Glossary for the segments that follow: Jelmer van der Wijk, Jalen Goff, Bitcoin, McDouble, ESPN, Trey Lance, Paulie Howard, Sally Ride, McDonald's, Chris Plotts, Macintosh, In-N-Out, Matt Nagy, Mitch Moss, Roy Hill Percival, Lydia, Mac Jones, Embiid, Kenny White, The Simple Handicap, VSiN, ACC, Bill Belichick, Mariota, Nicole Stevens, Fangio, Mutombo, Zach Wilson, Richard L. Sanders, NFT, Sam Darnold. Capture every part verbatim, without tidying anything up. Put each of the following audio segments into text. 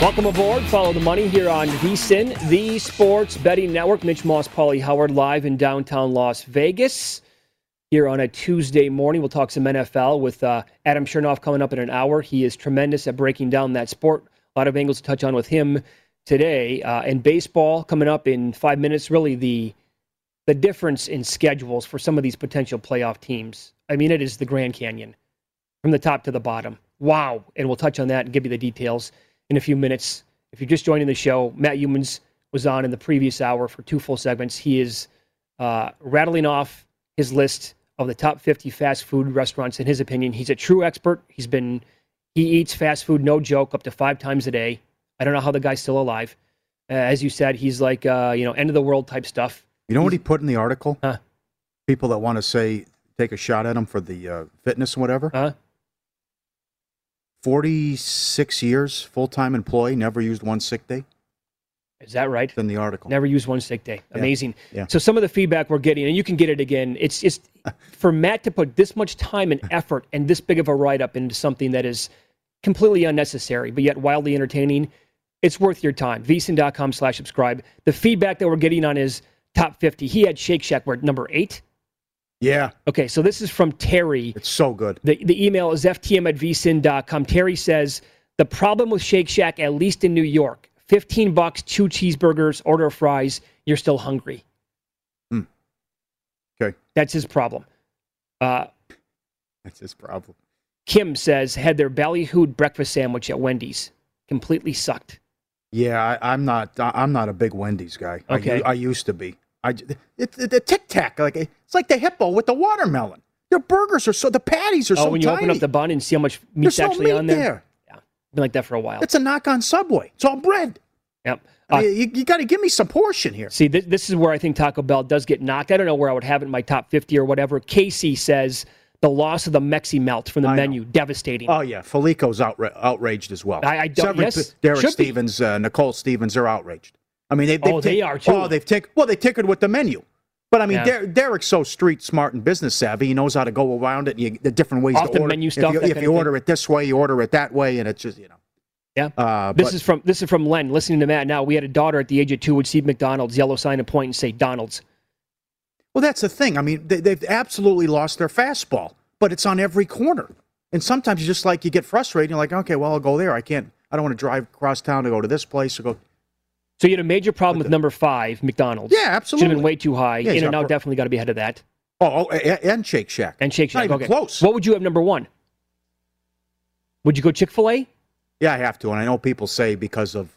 Welcome aboard. Follow the money here on VSiN, the Sports Betting Network. Mitch Moss, Paulie Howard, live in downtown Las Vegas here on a Tuesday morning. We'll talk some N F L with uh, Adam Chernoff coming up in an hour. He is tremendous at breaking down that sport. A lot of angles to touch on with him today. Uh, and baseball coming up in five minutes. Really, the the difference in schedules for some of these potential playoff teams. I mean, it is the Grand Canyon from the top to the bottom. Wow. And we'll touch on that and give you the details in a few minutes. If you're just joining the show, Matt Youmans was on in the previous hour for two full segments. He is uh, rattling off his list of the top fifty fast food restaurants in his opinion. He's a true expert. He's been, he eats fast food, no joke, up to five times a day. I don't know how the guy's still alive. Uh, as you said, he's like, uh, you know, end of the world type stuff. You know he's, what he put in the article? Huh? People that want to say, take a shot at him for the uh, fitness and whatever. Huh? forty-six years, full-time employee, never used one sick day. Is that right? It's in the article. Never used one sick day. Amazing. Yeah. Yeah. So some of the feedback we're getting, and you can get it again, it's just for Matt to put this much time and effort and this big of a write-up into something that is completely unnecessary, but yet wildly entertaining, it's worth your time. VSiN.com slash subscribe. The feedback that we're getting on his top fifty, he had Shake Shack, we're at number eight. Yeah. Okay, so this is from Terry. It's so good. The the email is f t m at v sin dot com. Terry says, the problem with Shake Shack, at least in New York, fifteen bucks, two cheeseburgers, order of fries, you're still hungry. Mm. Okay. That's his problem. Uh, That's his problem. Kim says, had their ballyhooed breakfast sandwich at Wendy's. Completely sucked. Yeah, I, I'm not I'm not a big Wendy's guy. Okay. I, I used to be. I, it's the Tic Tac, like it's like the hippo with the watermelon. Their burgers are so the patties are oh, so tiny. Oh, when you tiny. Open up the bun and see how much meat's so actually meat on there. there. Yeah, been like that for a while. It's a knock on Subway. It's all bread. Yep. Uh, I mean, you you got to give me some portion here. See, this, this is where I think Taco Bell does get knocked. I don't know where I would have it in my top fifty or whatever. Casey says the loss of the Mexi Melt from the I menu, know. Devastating. Oh yeah, Felico's outra- outraged as well. I, I don't. Several, yes, Derek Stevens, uh, Nicole Stevens are outraged. I mean, they, they've oh, t- they are too. Oh, they've taken well, they tickered with the menu, but I mean, yeah. Der- Derek's so street smart and business savvy. He knows how to go around it. And you, the different ways Off to the order. Menu stuff. If you, if you order it this way, you order it that way, and it's just you know. Yeah. Uh, this but, is from this is from Len. Listening to Matt now, we had a daughter at the age of two would see McDonald's yellow sign and point and say Donald's. Well, that's the thing. I mean, they, they've absolutely lost their fastball, but it's on every corner. And sometimes you just like, you get frustrated. You're like, okay, well, I'll go there. I can't, I don't want to drive across town to go to this place or go. So you had a major problem with, with number five, McDonald's. Yeah, absolutely. Should have been way too high. Yeah, In-N-Out definitely got to be ahead of that. Oh, oh, and Shake Shack. And Shake Shack. Not even okay. close. What would you have number one? Would you go Chick-fil-A? Yeah, I have to. And I know people say because of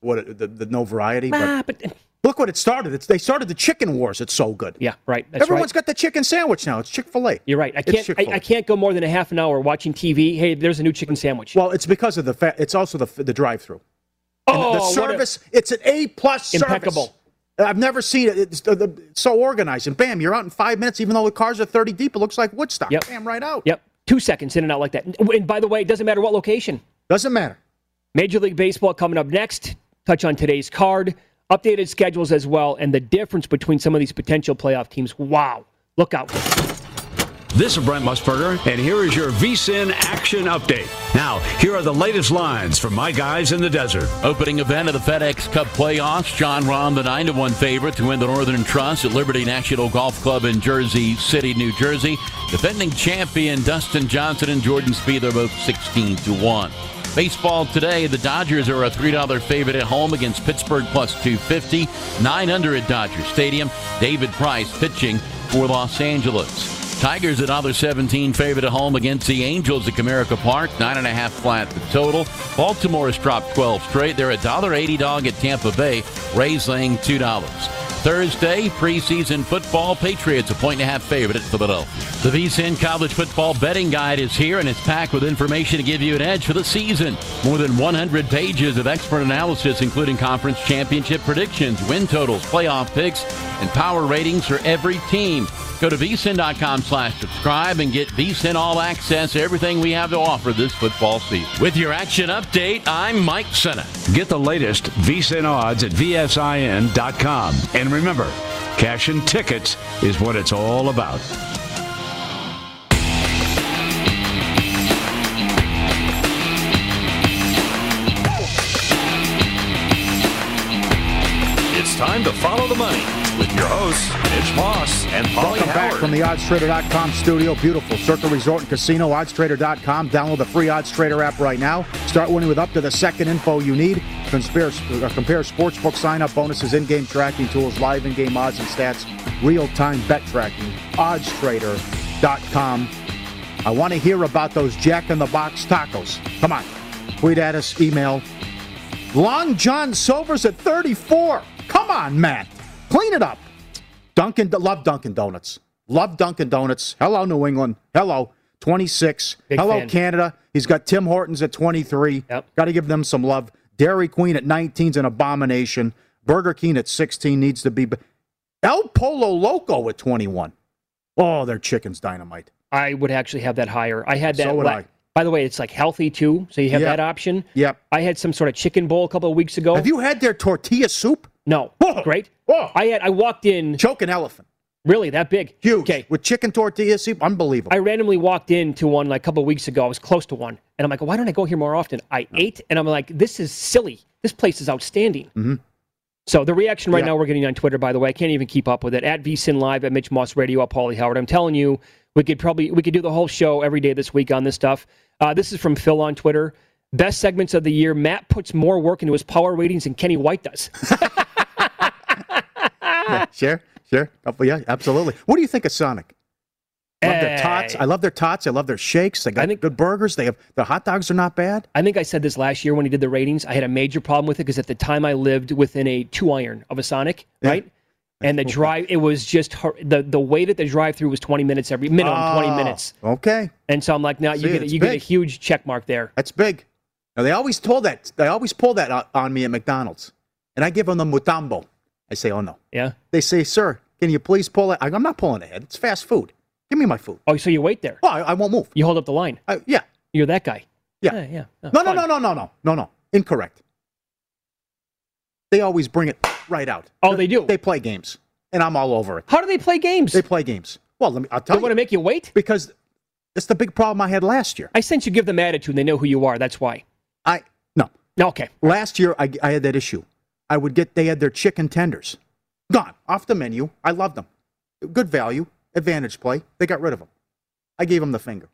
what it, the, the no variety. Ah, but, but look what it started. It's, they started the chicken wars. It's so good. Yeah, right. That's Everyone's right. got the chicken sandwich now. It's Chick-fil-A. You're right. I can't I, I can't go more than a half an hour watching T V. Hey, there's a new chicken sandwich. Well, it's because of the fact. It's also the the drive-through. Oh, the service. A, it's an A-plus service. Impeccable. I've never seen it. It's so organized. And bam, you're out in five minutes, even though the cars are thirty deep. It looks like Woodstock. Yep. Bam, right out. Yep. Two seconds in and out like that. And by the way, it doesn't matter what location. Doesn't matter. Major League Baseball coming up next. Touch on today's card. Updated schedules as well. And the difference between some of these potential playoff teams. Wow. Look out. This is Brent Musburger, and here is your VSiN Action Update. Now, here are the latest lines from my guys in the desert. Opening event of the FedEx Cup playoffs. Jon Rahm, the nine to one favorite to win the Northern Trust at Liberty National Golf Club in Jersey City, New Jersey. Defending champion Dustin Johnson and Jordan Spieth are both sixteen to one. Baseball today, the Dodgers are a three dollar favorite at home against Pittsburgh plus two fifty. nine under at Dodger Stadium. David Price pitching for Los Angeles. Tigers at one dollar seventeen favorite at home against the Angels at Comerica Park. nine point five flat the total. Baltimore has dropped twelve straight. They're a one dollar eighty dog at Tampa Bay. Rays laying two dollars. Thursday, preseason football. Patriots a point and a half favorite at Philadelphia. The VSiN College Football Betting Guide is here, and it's packed with information to give you an edge for the season. More than one hundred pages of expert analysis, including conference championship predictions, win totals, playoff picks, and power ratings for every team. Go to VSiN.com slash subscribe and get VSiN All Access, everything we have to offer this football season. With your action update, I'm Mike Sena. Get the latest VSiN odds at V S I N dot com. And remember, cash and tickets is what it's all about. It's time to follow the money. With your hosts, Mitch Moss and Paulie Welcome Howard. back from the Odds Trader dot com studio. Beautiful Circle Resort and Casino. Odds Trader dot com. Download the free Odds Trader app right now. Start winning with up to the second info you need. Compare, compare sportsbook sign-up bonuses, in-game tracking tools, live in-game odds and stats, real-time bet tracking. Odds Trader dot com. I want to hear about those Jack-in-the-Box tacos. Come on. Tweet at us. Email. Long John Silver's at thirty-four. Come on, Matt. Clean it up. Dunkin', love Dunkin' Donuts. Love Dunkin' Donuts. Hello, New England. Hello, twenty-six. Big Hello, fan. Canada. He's got Tim Hortons at twenty-three. Yep. Got to give them some love. Dairy Queen at nineteen is an abomination. Burger King at sixteen needs to be. El Pollo Loco at twenty-one. Oh, their chicken's dynamite. I would actually have that higher. I had that. So would la- I. By the way, it's like healthy, too, so you have yep. that option. Yep. I had some sort of chicken bowl a couple of weeks ago. Have you had their tortilla soup? No. Whoa. Great. Whoa. I had. I walked in. Choke an elephant. Really, that big? Huge. Okay. With chicken tortilla soup? Unbelievable. I randomly walked into one like a couple of weeks ago. I was close to one. And I'm like, why don't I go here more often? I no. ate, and I'm like, this is silly. This place is outstanding. Mm-hmm. So the reaction right yeah. now we're getting on Twitter, by the way, I can't even keep up with it. At VSiN Live, at Mitch Moss Radio, at Paulie Howard. I'm telling you, we could probably we could do the whole show every day this week on this stuff. Uh, this is from Phil on Twitter. Best segments of the year. Matt puts more work into his power ratings than Kenny White does. Yeah, sure, sure. Yeah, absolutely. What do you think of Sonic? I love hey. their tots. I love their tots. I love their shakes. They got I think, good burgers. They have their hot dogs are not bad. I think I said this last year when he did the ratings. I had a major problem with it because at the time I lived within a two iron of a Sonic, yeah. right? And the drive, it was just the the way that the drive through was twenty minutes every minimum oh, twenty minutes. Okay. And so I'm like, now nah, you get a, you big. get a huge check mark there. That's big. Now they always told that they always pull that on me at McDonald's, and I give them the Mutombo. I say, oh, no. Yeah? They say, sir, can you please pull it? I'm not pulling ahead. It's fast food. Give me my food. Oh, so you wait there? Oh, I, I won't move. You hold up the line? I, yeah. You're that guy? Yeah. Yeah, yeah. Oh, no, no, no, no, no, no, no, no. Incorrect. They always bring it right out. Oh, They're, they do? They play games, and I'm all over it. How do they play games? They play games. Well, let me, I'll tell they you. They want to make you wait? Because that's the big problem I had last year. I sense you give them attitude, and they know who you are. That's why. I No. No, okay. Last year, I, I had that issue. I would get, they had their chicken tenders. Gone. Off the menu. I loved them. Good value. Advantage play. They got rid of them. I gave them the finger.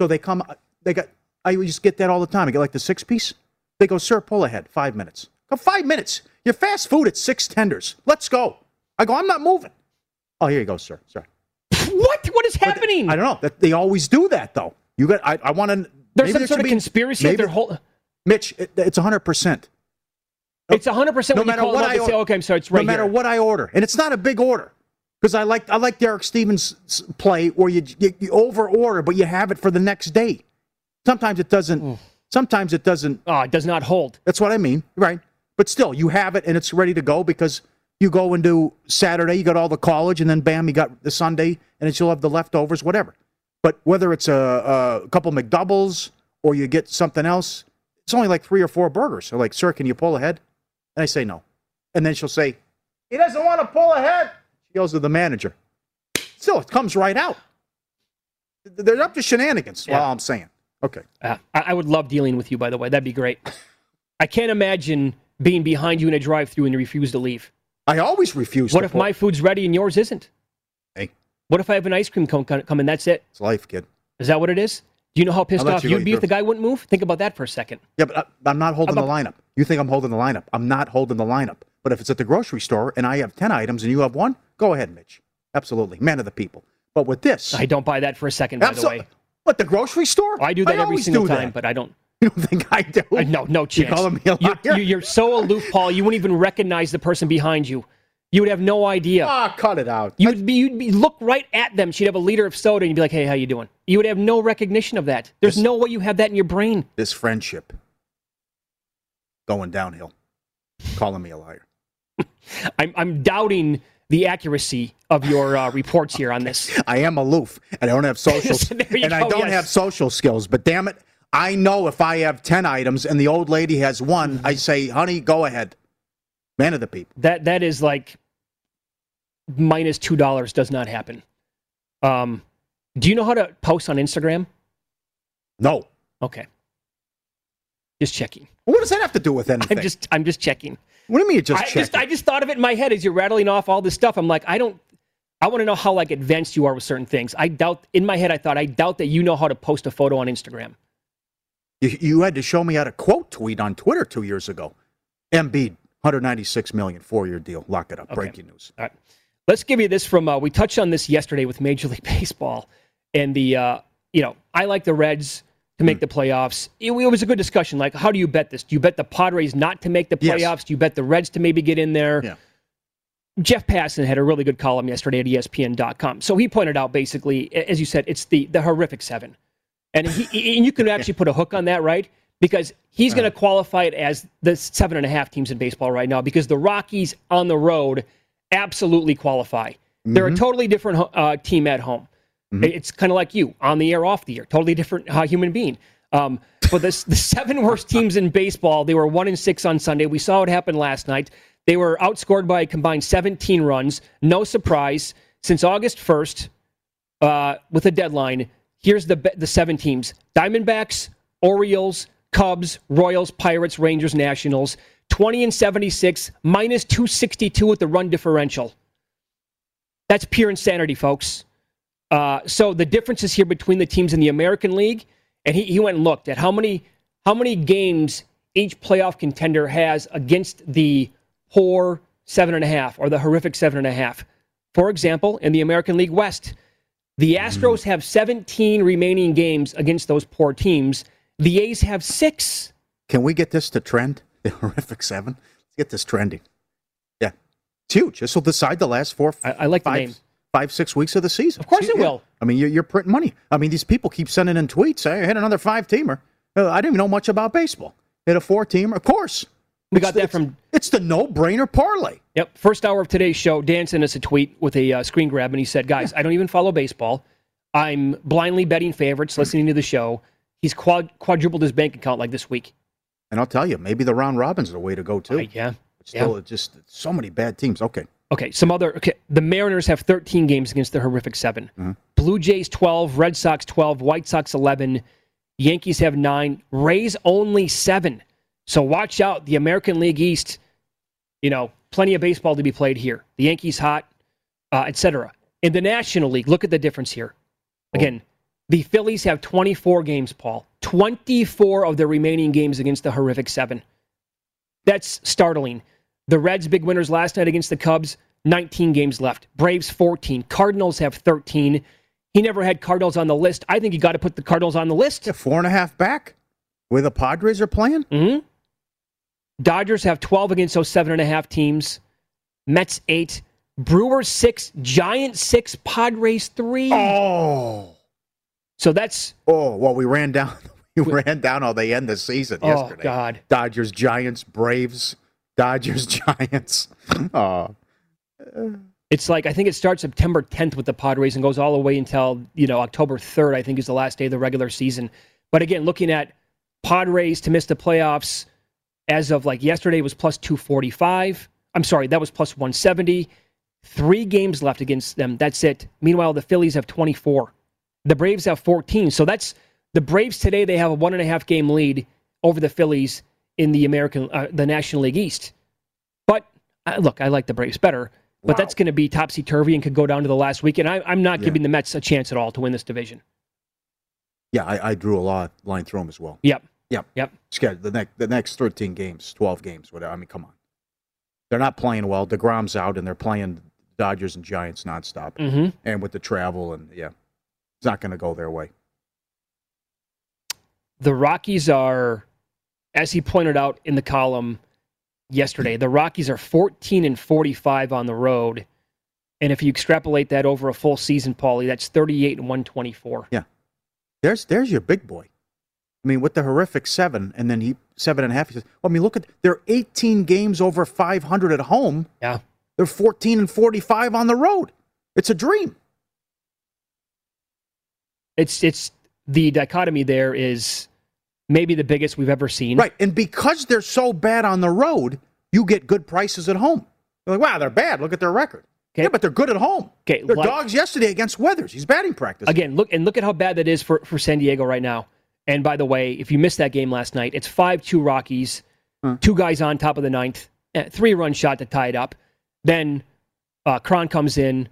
So they come, they got, I just get that all the time. I get like the six piece. They go, sir, pull ahead, five minutes. Go, five minutes. Your fast food at six tenders. Let's go. I go, I'm not moving. Oh, here you go, sir. Sorry. What? What is happening? They, I don't know. That they always do that, though. You got. I, I want to. There's some there sort of be, conspiracy. Maybe, their whole. Mitch, it, it's a hundred percent. It's a hundred percent. No matter what I order. Say, okay, I'm sorry. It's right. No matter here. What I order, and it's not a big order, because I like I like Derek Stevens' play where you, you you over order, but you have it for the next day. Sometimes it doesn't. Mm. Sometimes it doesn't. Oh, it does not hold. That's what I mean, right? But still, you have it and it's ready to go because you go and do Saturday, you got all the college, and then bam, you got the Sunday, and then you'll have the leftovers, whatever. But whether it's a, a couple McDoubles or you get something else, it's only like three or four burgers. So like, sir, can you pull ahead? And I say no. And then she'll say, he doesn't want to pull ahead. She goes to the manager. Still, it comes right out. They're up to shenanigans, yeah. Well, I'm saying. Okay. Uh, I would love dealing with you, by the way. That'd be great. I can't imagine being behind you in a drive-thru and you refuse to leave. I always refuse to. What if my food's ready and yours isn't? Hey. What if I have an ice cream cone coming? That's it. It's life, kid. Is that what it is? Do you know how pissed off you'd be if the guy wouldn't move? Think about that for a second. Yeah, but I, I'm not holding the lineup. You think I'm holding the lineup. I'm not holding the lineup. But if it's at the grocery store and I have ten items and you have one, go ahead, Mitch. Absolutely. Man of the people. But with this... I don't buy that for a second, by the way. What, the grocery store? I do that every single time, but I don't... You don't think I do? Uh, no, no chance. You calling me a liar? You're, you're so aloof, Paul. You wouldn't even recognize the person behind you. You would have no idea. Ah, oh, cut it out. You'd be, you'd be look right at them. She'd have a liter of soda, and you'd be like, "Hey, how you doing?" You would have no recognition of that. There's this, no way you have that in your brain. This friendship going downhill. Calling me a liar. I'm, I'm doubting the accuracy of your uh, reports here on this. I am aloof, and I don't have social, so and go, I don't yes. have social skills. But damn it. I know if I have ten items and the old lady has one, I say, honey, go ahead. Man of the people. That That is like minus two dollars does not happen. Um, do you know how to post on Instagram? No. Okay. Just checking. What does that have to do with anything? I'm just, I'm just checking. What do you mean just I checking? Just, I just thought of it in my head as you're rattling off all this stuff. I'm like, I don't, I want to know how like advanced you are with certain things. I doubt, in my head, I thought, I doubt that you know how to post a photo on Instagram. You had to show me how to quote tweet on Twitter two years ago. Embiid, one hundred ninety-six million dollars, four-year deal. Lock it up. Okay. Breaking news. All right. Let's give you this from, uh, we touched on this yesterday with Major League Baseball. And the, uh, you know, I like the Reds to make mm. the playoffs. It, it was a good discussion. Like, how do you bet this? Do you bet the Padres not to make the playoffs? Yes. Do you bet the Reds to maybe get in there? Yeah. Jeff Passan had a really good column yesterday at E S P N dot com. So he pointed out basically, as you said, it's the, the horrific seven. And he, and you can actually put a hook on that, right? Because he's going to qualify it as the seven and a half teams in baseball right now because the Rockies on the road absolutely qualify. Mm-hmm. They're a totally different uh, team at home. Mm-hmm. It's kind of like you, on the air, off the air, totally different uh, human being. Um, but this, the seven worst teams in baseball, they were one and six on Sunday. We saw what happened last night. They were outscored by a combined seventeen runs. No surprise. Since August first, uh, with a deadline, here's the the seven teams. Diamondbacks, Orioles, Cubs, Royals, Pirates, Rangers, Nationals. twenty and seventy-six, minus two sixty-two with the run differential. That's pure insanity, folks. Uh, so the difference is here between the teams in the American League. And he, he went and looked at how many how many games each playoff contender has against the poor seven and a half or the horrific seven and a half. For example, in the American League West, the Astros have seventeen remaining games against those poor teams. The A's have six. Can we get this to trend? The horrific seven? Let's get this trending. Yeah. It's huge. This will decide the last four, I, I like five, the name. five, six weeks of the season. Of course it yeah. will. I mean, you're, you're printing money. I mean, these people keep sending in tweets. I hit another five-teamer. Uh, I didn't even know much about baseball. Hit a four-teamer. Of course. We it's got the, that from... It's, it's the no-brainer parlay. Yep. First hour of today's show, Dan sent us a tweet with a uh, screen grab, and he said, guys, yeah. I don't even follow baseball. I'm blindly betting favorites, listening to the show. He's quad- quadrupled his bank account like this week. And I'll tell you, maybe the round robin's the way to go, too. Uh, yeah. It's still yeah. just so many bad teams. Okay. Okay, some other... Okay, the Mariners have thirteen games against the horrific seven. Mm-hmm. Blue Jays twelve, Red Sox twelve, White Sox eleven, Yankees have nine, Rays only seven. So watch out, the American League East, you know, plenty of baseball to be played here. The Yankees hot, uh, et cetera. In the National League, look at the difference here. Again, The Phillies have twenty-four games, Paul. twenty-four of their remaining games against the horrific seven. That's startling. The Reds, big winners last night against the Cubs, nineteen games left. Braves, fourteen. Cardinals have thirteen. He never had Cardinals on the list. I think you got to put the Cardinals on the list. Yeah, four and a half back where the Padres are playing. Mm-hmm. Dodgers have twelve against those seven and a half teams. Mets, eight. Brewers, six. Giants, six. Padres, three. Oh. So that's... Oh, well, we ran down... You ran down all they end the season oh, yesterday. Oh, God. Dodgers, Giants, Braves, Dodgers, Giants. Oh. It's like, I think it starts September tenth with the Padres and goes all the way until, you know, October third, I think, is the last day of the regular season. But again, looking at Padres to miss the playoffs as of like yesterday was plus two forty-five. I'm sorry, that was plus one seventy. Three games left against them. That's it. Meanwhile, the Phillies have twenty-four. The Braves have fourteen. So that's... The Braves today, they have a one and a half game lead over the Phillies in the American, uh, the National League East. But uh, look, I like the Braves better, but wow. That's going to be topsy turvy and could go down to the last weekend. I, I'm not yeah. giving the Mets a chance at all to win this division. Yeah, I, I drew a lot line through them as well. Yep, yep, yep. The next, the next thirteen games, twelve games, whatever. I mean, come on, they're not playing well. DeGrom's out, and they're playing Dodgers and Giants nonstop, mm-hmm. and with the travel, and yeah, it's not going to go their way. The Rockies are, as he pointed out in the column yesterday, the Rockies are fourteen and forty-five on the road. And if you extrapolate that over a full season, Paulie, that's thirty-eight and one twenty-four. Yeah. There's there's your big boy. I mean, with the horrific seven, and then he seven and a half, he says, well, I mean, look at, they're eighteen games over five hundred at home. Yeah. They're fourteen and forty-five on the road. It's a dream. It's, it's, the dichotomy there is maybe the biggest we've ever seen. Right, and because they're so bad on the road, you get good prices at home. You're like, wow, they're bad. Look at their record. Okay. Yeah, but they're good at home. Okay, their like, dogs yesterday against Weathers. He's batting practice. Again, look and look at how bad that is for, for San Diego right now. And by the way, if you missed that game last night, it's five two Rockies, huh. two guys on top of the ninth, three-run shot to tie it up. Then uh, Cron comes in.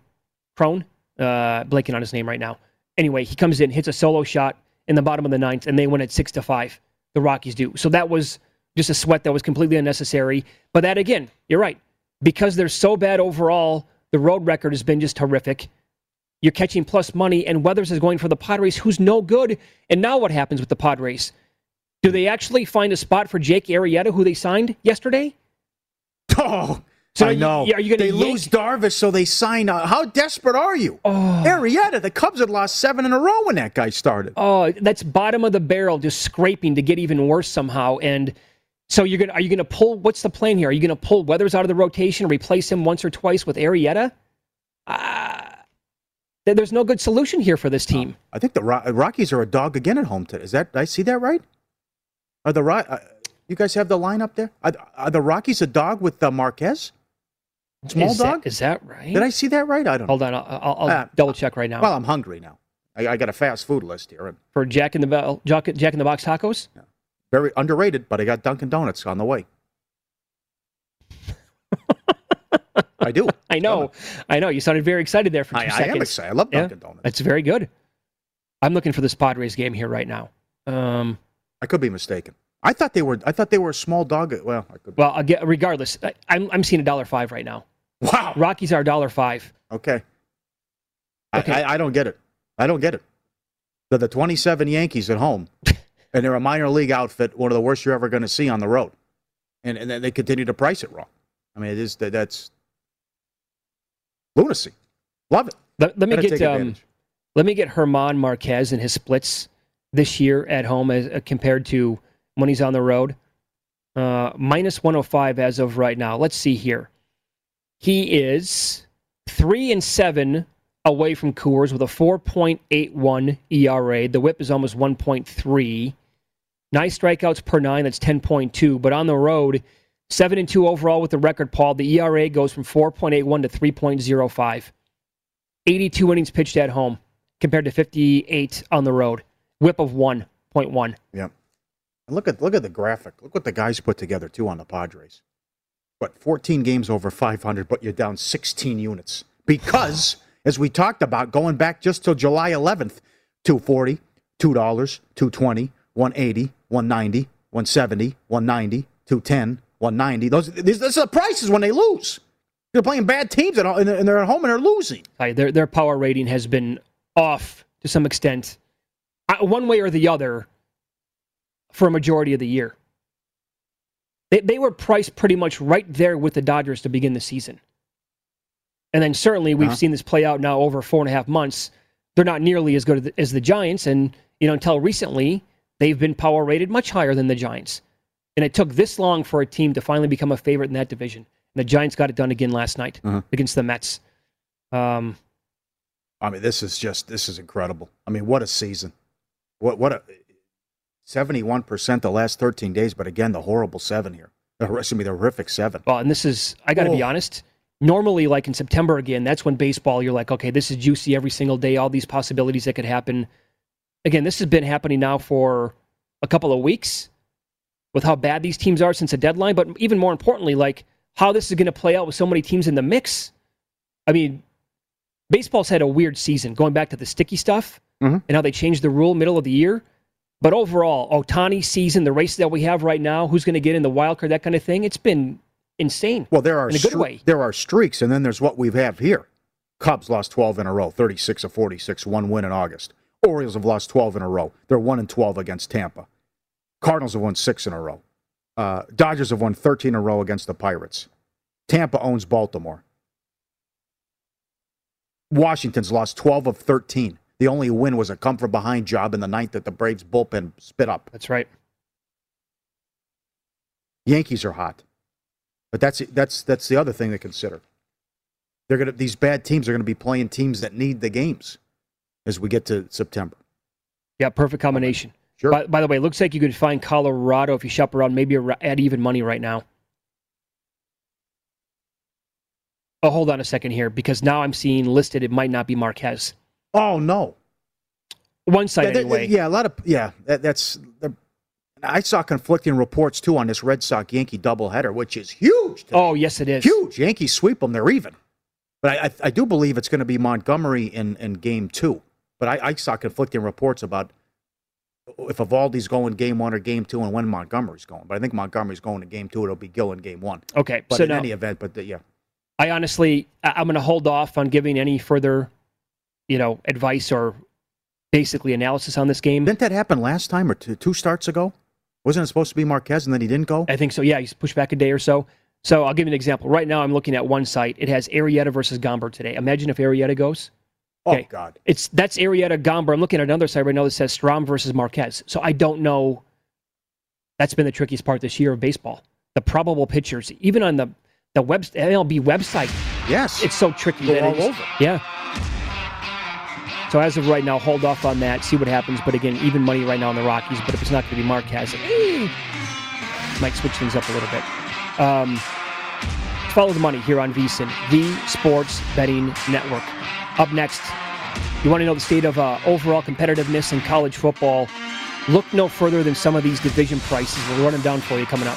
Crone? Uh, blanking on his name right now. Anyway, he comes in, hits a solo shot in the bottom of the ninth, and they win at six to five. The Rockies do. So that was just a sweat that was completely unnecessary. But that, again, you're right. Because they're so bad overall, the road record has been just horrific. You're catching plus money, and Weathers is going for the Padres, who's no good. And now what happens with the Padres? Do they actually find a spot for Jake Arrieta, who they signed yesterday? Oh, So I know. You, are you they yank? lose Darvish, so they sign out. How desperate are you? Oh. Arrieta, the Cubs had lost seven in a row when that guy started. Oh, that's bottom of the barrel, just scraping to get even worse somehow. And so you're gonna, are you going to pull, what's the plan here? Are you going to pull Weathers out of the rotation, replace him once or twice with Arrieta? Uh, there's no good solution here for this team. Uh, I think the Ro- Rockies are a dog again at home today. Is that, did I see that right? Are the Ro- uh, you guys have the line up there? Are, are the Rockies a dog with uh, Marquez? Small is dog? That, is that right? Did I see that right? I don't Hold know. Hold on. I'll, I'll uh, double check right now. Well, I'm hungry now. I, I got a fast food list here. For Jack in the Bell, Jack, Jack in the Box tacos? Yeah. Very underrated, but I got Dunkin' Donuts on the way. I do. I know. I know. You sounded very excited there for two I, seconds. I am excited. I love Dunkin' yeah, Donuts. That's very good. I'm looking for this Padres game here right now. Um, I could be mistaken. I thought they were. I thought they were a small dog. Well, I could well. Again, regardless, I, I'm I'm seeing a dollar five right now. Wow, Rockies are a dollar five. Okay. okay. I, I I don't get it. I don't get it. They're the twenty-seven Yankees at home, and they're a minor league outfit, one of the worst you're ever going to see on the road, and and they continue to price it wrong. I mean, it is that that's lunacy. Love it. Let, let me get um, let me get Germán Marquez and his splits this year at home as uh, compared to when he's on the road. Uh, minus one oh five as of right now. Let's see here. He is three and seven away from Coors with a four point eight one E R A. The whip is almost one point three. Nice strikeouts per nine. That's ten point two. But on the road, seven and two overall with the record, Paul. The E R A goes from four point eight one to three point oh five. eighty-two innings pitched at home compared to fifty-eight on the road. Whip of one point one. Yeah. And look at look at the graphic. Look what the guys put together, too, on the Padres. But fourteen games over five hundred, but you're down sixteen units. Because, as we talked about, going back just till July eleventh, two forty, two dollars, two twenty, one eighty, one ninety, one seventy, one ninety, two ten, one ninety. Those these, these are the prices when they lose. They're playing bad teams and, all, and they're at home and they're losing. Right, their their power rating has been off to some extent, one way or the other, for a majority of the year. They they were priced pretty much right there with the Dodgers to begin the season. And then certainly we've uh-huh. seen this play out now over four and a half months. They're not nearly as good as the Giants. And, you know, until recently, they've been power rated much higher than the Giants. And it took this long for a team to finally become a favorite in that division. And the Giants got it done again last night uh-huh. against the Mets. Um, I mean, this is just, this is incredible. I mean, what a season. What what a seventy-one percent the last thirteen days, but again, the horrible seven here. Excuse me, the horrific seven. Well, and this is, I got to oh. be honest, normally, like in September again, that's when baseball, you're like, okay, this is juicy every single day, all these possibilities that could happen. Again, this has been happening now for a couple of weeks with how bad these teams are since the deadline, but even more importantly, like how this is going to play out with so many teams in the mix. I mean, baseball's had a weird season, going back to the sticky stuff mm-hmm. and how they changed the rule middle of the year. But overall, Ohtani season, the race that we have right now, who's going to get in the wild card, that kind of thing, it's been insane. Well, there are in a good stre- way. There are streaks, and then there's what we have here. Cubs lost twelve in a row, thirty-six of forty-six, one win in August. Orioles have lost twelve in a row. They're one and twelve against Tampa. Cardinals have won six in a row. Uh, Dodgers have won thirteen in a row against the Pirates. Tampa owns Baltimore. Washington's lost twelve of thirteen. The only win was a come from behind job in the ninth that the Braves bullpen spit up. That's right. Yankees are hot. But that's that's that's the other thing to consider. They're gonna these bad teams are gonna be playing teams that need the games as we get to September. Yeah, perfect combination. Sure. By, by the way, it looks like you could find Colorado if you shop around, maybe at even money right now. Oh, hold on a second here, because now I'm seeing listed it might not be Marquez. Oh no, one side yeah, anyway. Yeah, a lot of yeah. That, that's the. I saw conflicting reports, too, on this Red Sox-Yankee doubleheader, which is huge. Today. Oh, yes, it is. Huge. Yankees sweep them. They're even. But I I, I do believe it's going to be Montgomery in, in game two. But I, I saw conflicting reports about if Evaldi's going game one or game two and when Montgomery's going. But I think Montgomery's going to game two. It'll be Gill in game one. Okay. But so in no, any event, but the, yeah. I honestly, I'm going to hold off on giving any further, you know, advice or basically analysis on this game. Didn't that happen last time or two, two starts ago? Wasn't it supposed to be Marquez and then he didn't go? I think so, yeah. He's pushed back a day or so. So I'll give you an example. Right now I'm looking at one site. It has Arrieta versus Gomber today. Imagine if Arrieta goes. Okay. Oh, God. It's That's Arrieta, Gomber. I'm looking at another site right now that says Strom versus Marquez. So I don't know. That's been the trickiest part this year of baseball. The probable pitchers, even on the, the web, M L B website. Yes. It's so tricky. That all over. Yeah. So as of right now, hold off on that, see what happens. But again, even money right now on the Rockies. But if it's not going to be Marquez, it might switch things up a little bit. Um, follow the money here on VSiN, the Sports Betting Network. Up next, you want to know the state of uh, overall competitiveness in college football. Look no further than some of these division prices. We'll run them down for you coming up.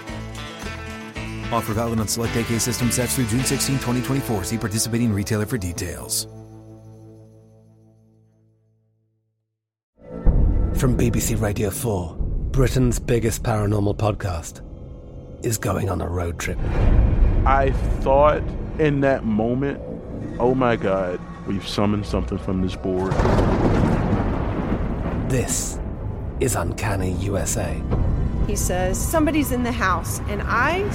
Offer valid on select A K system sets through June sixteenth, twenty twenty-four. See participating retailer for details. From B B C Radio four, Britain's biggest paranormal podcast is going on a road trip. I thought in that moment, oh my God, we've summoned something from this board. This is Uncanny U S A. He says, somebody's in the house, and I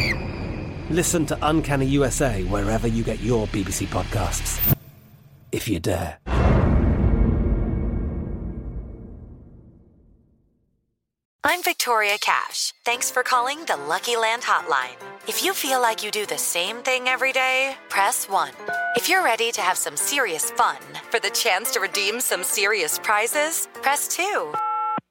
screamed. Listen to Uncanny U S A wherever you get your B B C podcasts, if you dare. I'm Victoria Cash. Thanks for calling the Lucky Land Hotline. If you feel like you do the same thing every day, press one. If you're ready to have some serious fun for the chance to redeem some serious prizes, press two.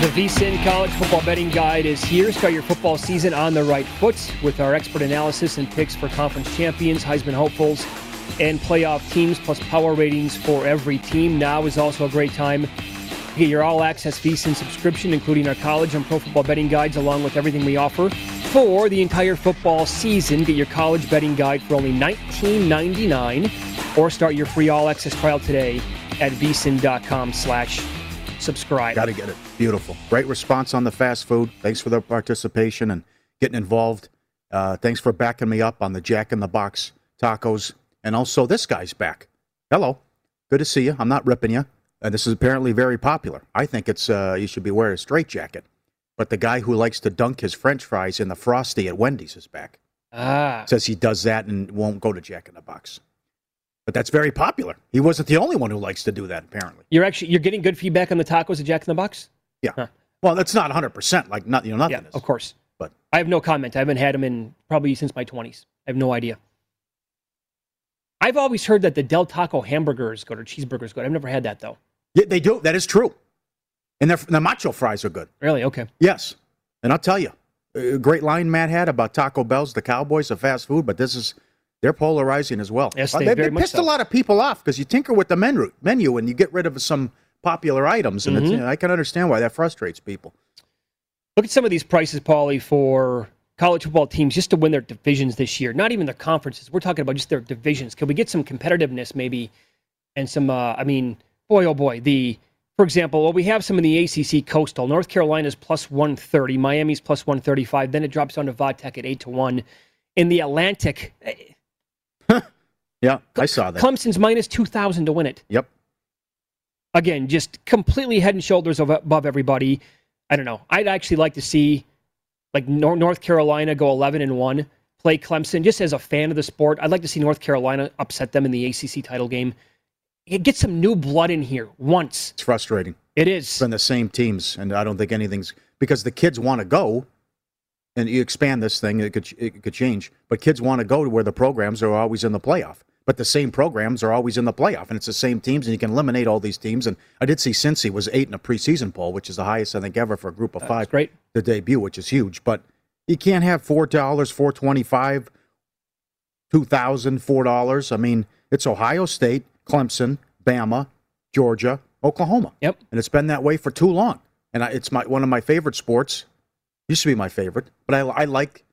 The VSiN College Football Betting Guide is here. Start your football season on the right foot with our expert analysis and picks for conference champions, Heisman hopefuls, and playoff teams, plus power ratings for every team. Now is also a great time to get your all-access VSiN subscription, including our college and pro football betting guides, along with everything we offer for the entire football season. Get your college betting guide for only nineteen ninety-nine dollars, or start your free all-access trial today at V S I N dot com slash subscribe. Got to get it. Beautiful. Great response on the fast food. Thanks for the participation and getting involved. Uh, thanks for backing me up on the Jack in the Box tacos. And also, this guy's back. Hello. Good to see you. I'm not ripping you. And this is apparently very popular. I think it's uh, you should be wearing a straitjacket. But the guy who likes to dunk his French fries in the Frosty at Wendy's is back. Ah. Says he does that and won't go to Jack in the Box. But that's very popular. He wasn't the only one who likes to do that, apparently. You're actually you're getting good feedback on the tacos at Jack in the Box? Yeah. Huh. Well, that's not one hundred percent. Like, not, you know, nothing yeah, is. Of course. But I have no comment. I haven't had them in probably since my twenties. I have no idea. I've always heard that the Del Taco hamburger is good or cheeseburger is good. I've never had that, though. Yeah, they do. That is true. And their, their macho fries are good. Really? Okay. Yes. And I'll tell you, a great line Matt had about Taco Bell's, the Cowboys of fast food, but this is... They're polarizing as well. Yes, they, they, very they pissed much so. a lot of people off because you tinker with the menu, menu and you get rid of some popular items. And mm-hmm. it's, you know, I can understand why that frustrates people. Look at some of these prices, Paulie, for college football teams just to win their divisions this year. Not even their conferences. We're talking about just their divisions. Can we get some competitiveness maybe and some, uh, I mean, boy, oh boy. The For example, well, we have some in the A C C Coastal. North Carolina's plus one thirty. Miami's plus one thirty-five. Then it drops down to Vodtech at eight to one. In the Atlantic... Yeah, I saw that. Clemson's minus two thousand to win it. Yep. Again, just completely head and shoulders above everybody. I don't know. I'd actually like to see like North Carolina go eleven and one, play Clemson. Just as a fan of the sport, I'd like to see North Carolina upset them in the A C C title game. Get some new blood in here once. It's frustrating. It is. It's been the same teams, and I don't think anything's... Because the kids want to go, and you expand this thing, it could, it could change. But kids want to go to where the programs are always in the playoff. But the same programs are always in the playoff, and it's the same teams, and you can eliminate all these teams. And I did see Cincy was eight in a preseason poll, which is the highest, I think, ever for a group of That's five. Great. The debut, which is huge. But you can't have four dollars, four twenty-five, two thousand dollars, four dollars. I mean, it's Ohio State, Clemson, Bama, Georgia, Oklahoma. Yep. And it's been that way for too long. And I, it's my one of my favorite sports. Used to be my favorite. But I, I like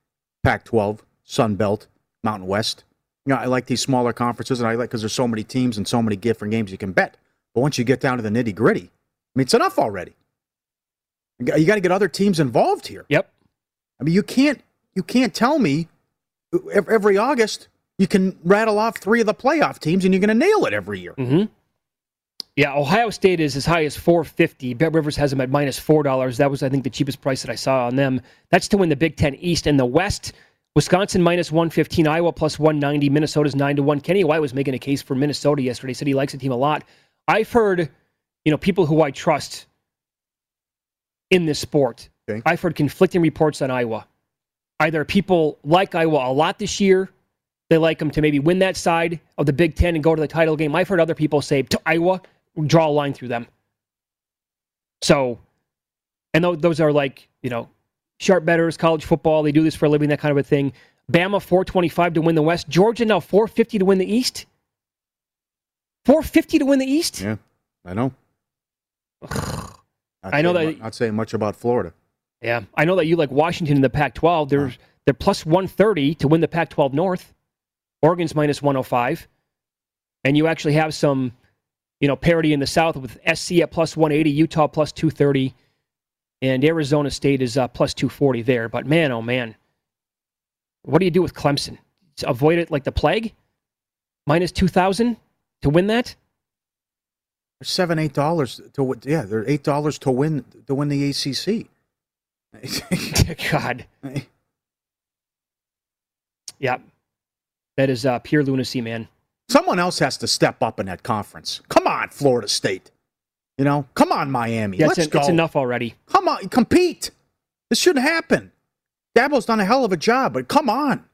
Pac twelve, Sun Belt, Mountain West. you know, I like these smaller conferences, and I like because there's so many teams and so many different games you can bet. But once you get down to the nitty gritty, I mean, it's enough already. You got to get other teams involved here. Yep. I mean, you can't you can't tell me every August you can rattle off three of the playoff teams and you're going to nail it every year. Mm-hmm. Yeah, Ohio State is as high as four fifty. Bet Rivers has them at minus four dollars. That was, I think, the cheapest price that I saw on them. That's to win the Big Ten East and the West. Wisconsin minus one fifteen, Iowa plus one ninety, Minnesota's nine to one. Kenny White was making a case for Minnesota yesterday. He said he likes the team a lot. I've heard, you know, people who I trust in this sport. Okay. I've heard conflicting reports on Iowa. Either people like Iowa a lot this year, they like them to maybe win that side of the Big Ten and go to the title game. I've heard other people say to Iowa, draw a line through them. So, and those are like, you know, sharp bettors, college football. They do this for a living, that kind of a thing. Bama, four twenty-five to win the West. Georgia now, four fifty to win the East. four fifty to win the East? Yeah, I know. I know that. I'd say much about Florida. Yeah, I know that you like Washington in the Pac twelve. They're, huh. they're plus one thirty to win the Pac twelve North. Oregon's minus one oh five. And you actually have some... You know, parity in the South with S C at plus one eighty, Utah plus two thirty, and Arizona State is uh, plus two forty there. But man, oh man, what do you do with Clemson? Avoid it like the plague? Minus two thousand to win that? Seven, eight dollars to yeah, they're eight dollars to win to win the A C C. God, yeah, that is uh, pure lunacy, man. Someone else has to step up in that conference. Come on, Florida State. You know, come on, Miami. Yeah, Let's it's, go. It's enough already. Come on, compete. This shouldn't happen. Dabo's done a hell of a job, but come on.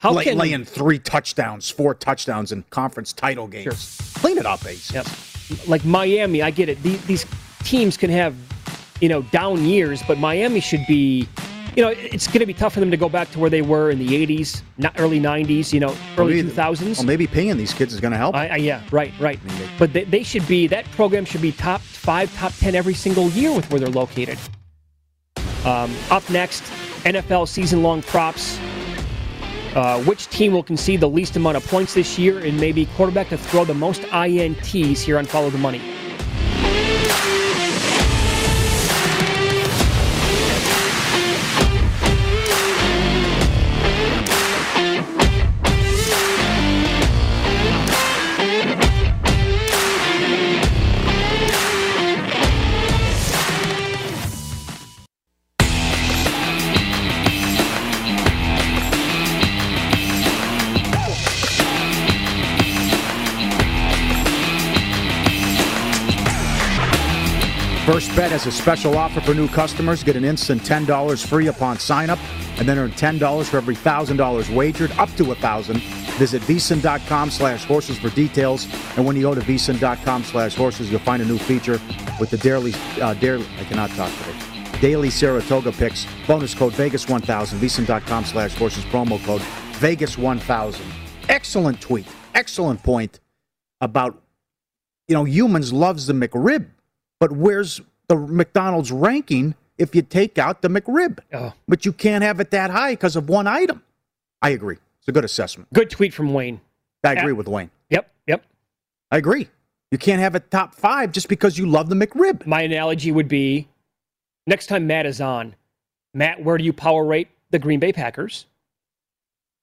How Lay, can... Laying three touchdowns, four touchdowns in conference title games. Sure. Clean it up, Ace. Yep. Like Miami, I get it. These, these teams can have, you know, down years, but Miami should be... You know, it's going to be tough for them to go back to where they were in the eighties, not early nineties, you know, early maybe, two thousands. Well, maybe paying these kids is going to help. I, I, yeah, right, right. I mean, they, but they, they should be, that program should be top five, top ten every single year with where they're located. Um, up next, N F L season-long props. Uh, which team will concede the least amount of points this year, and maybe quarterback to throw the most I N Ts here on Follow the Money. FirstBet has a special offer for new customers. Get an instant ten dollars free upon sign-up, and then earn ten dollars for every one thousand dollars wagered, up to one thousand dollars. Visit VSiN.com slash horses for details. And when you go to VSiN.com slash horses, you'll find a new feature with the daily, uh, daily I cannot talk today, daily Saratoga picks. Bonus code Vegas one thousand, VSiN.com slash horses, promo code Vegas one thousand. Excellent tweet, excellent point about, you know, humans loves the McRib. But where's the McDonald's ranking if you take out the McRib? Oh. But you can't have it that high because of one item. I agree. It's a good assessment. Good tweet from Wayne. I agree At- with Wayne. Yep, yep. I agree. You can't have it top five just because you love the McRib. My analogy would be, next time Matt is on, Matt, where do you power rate the Green Bay Packers?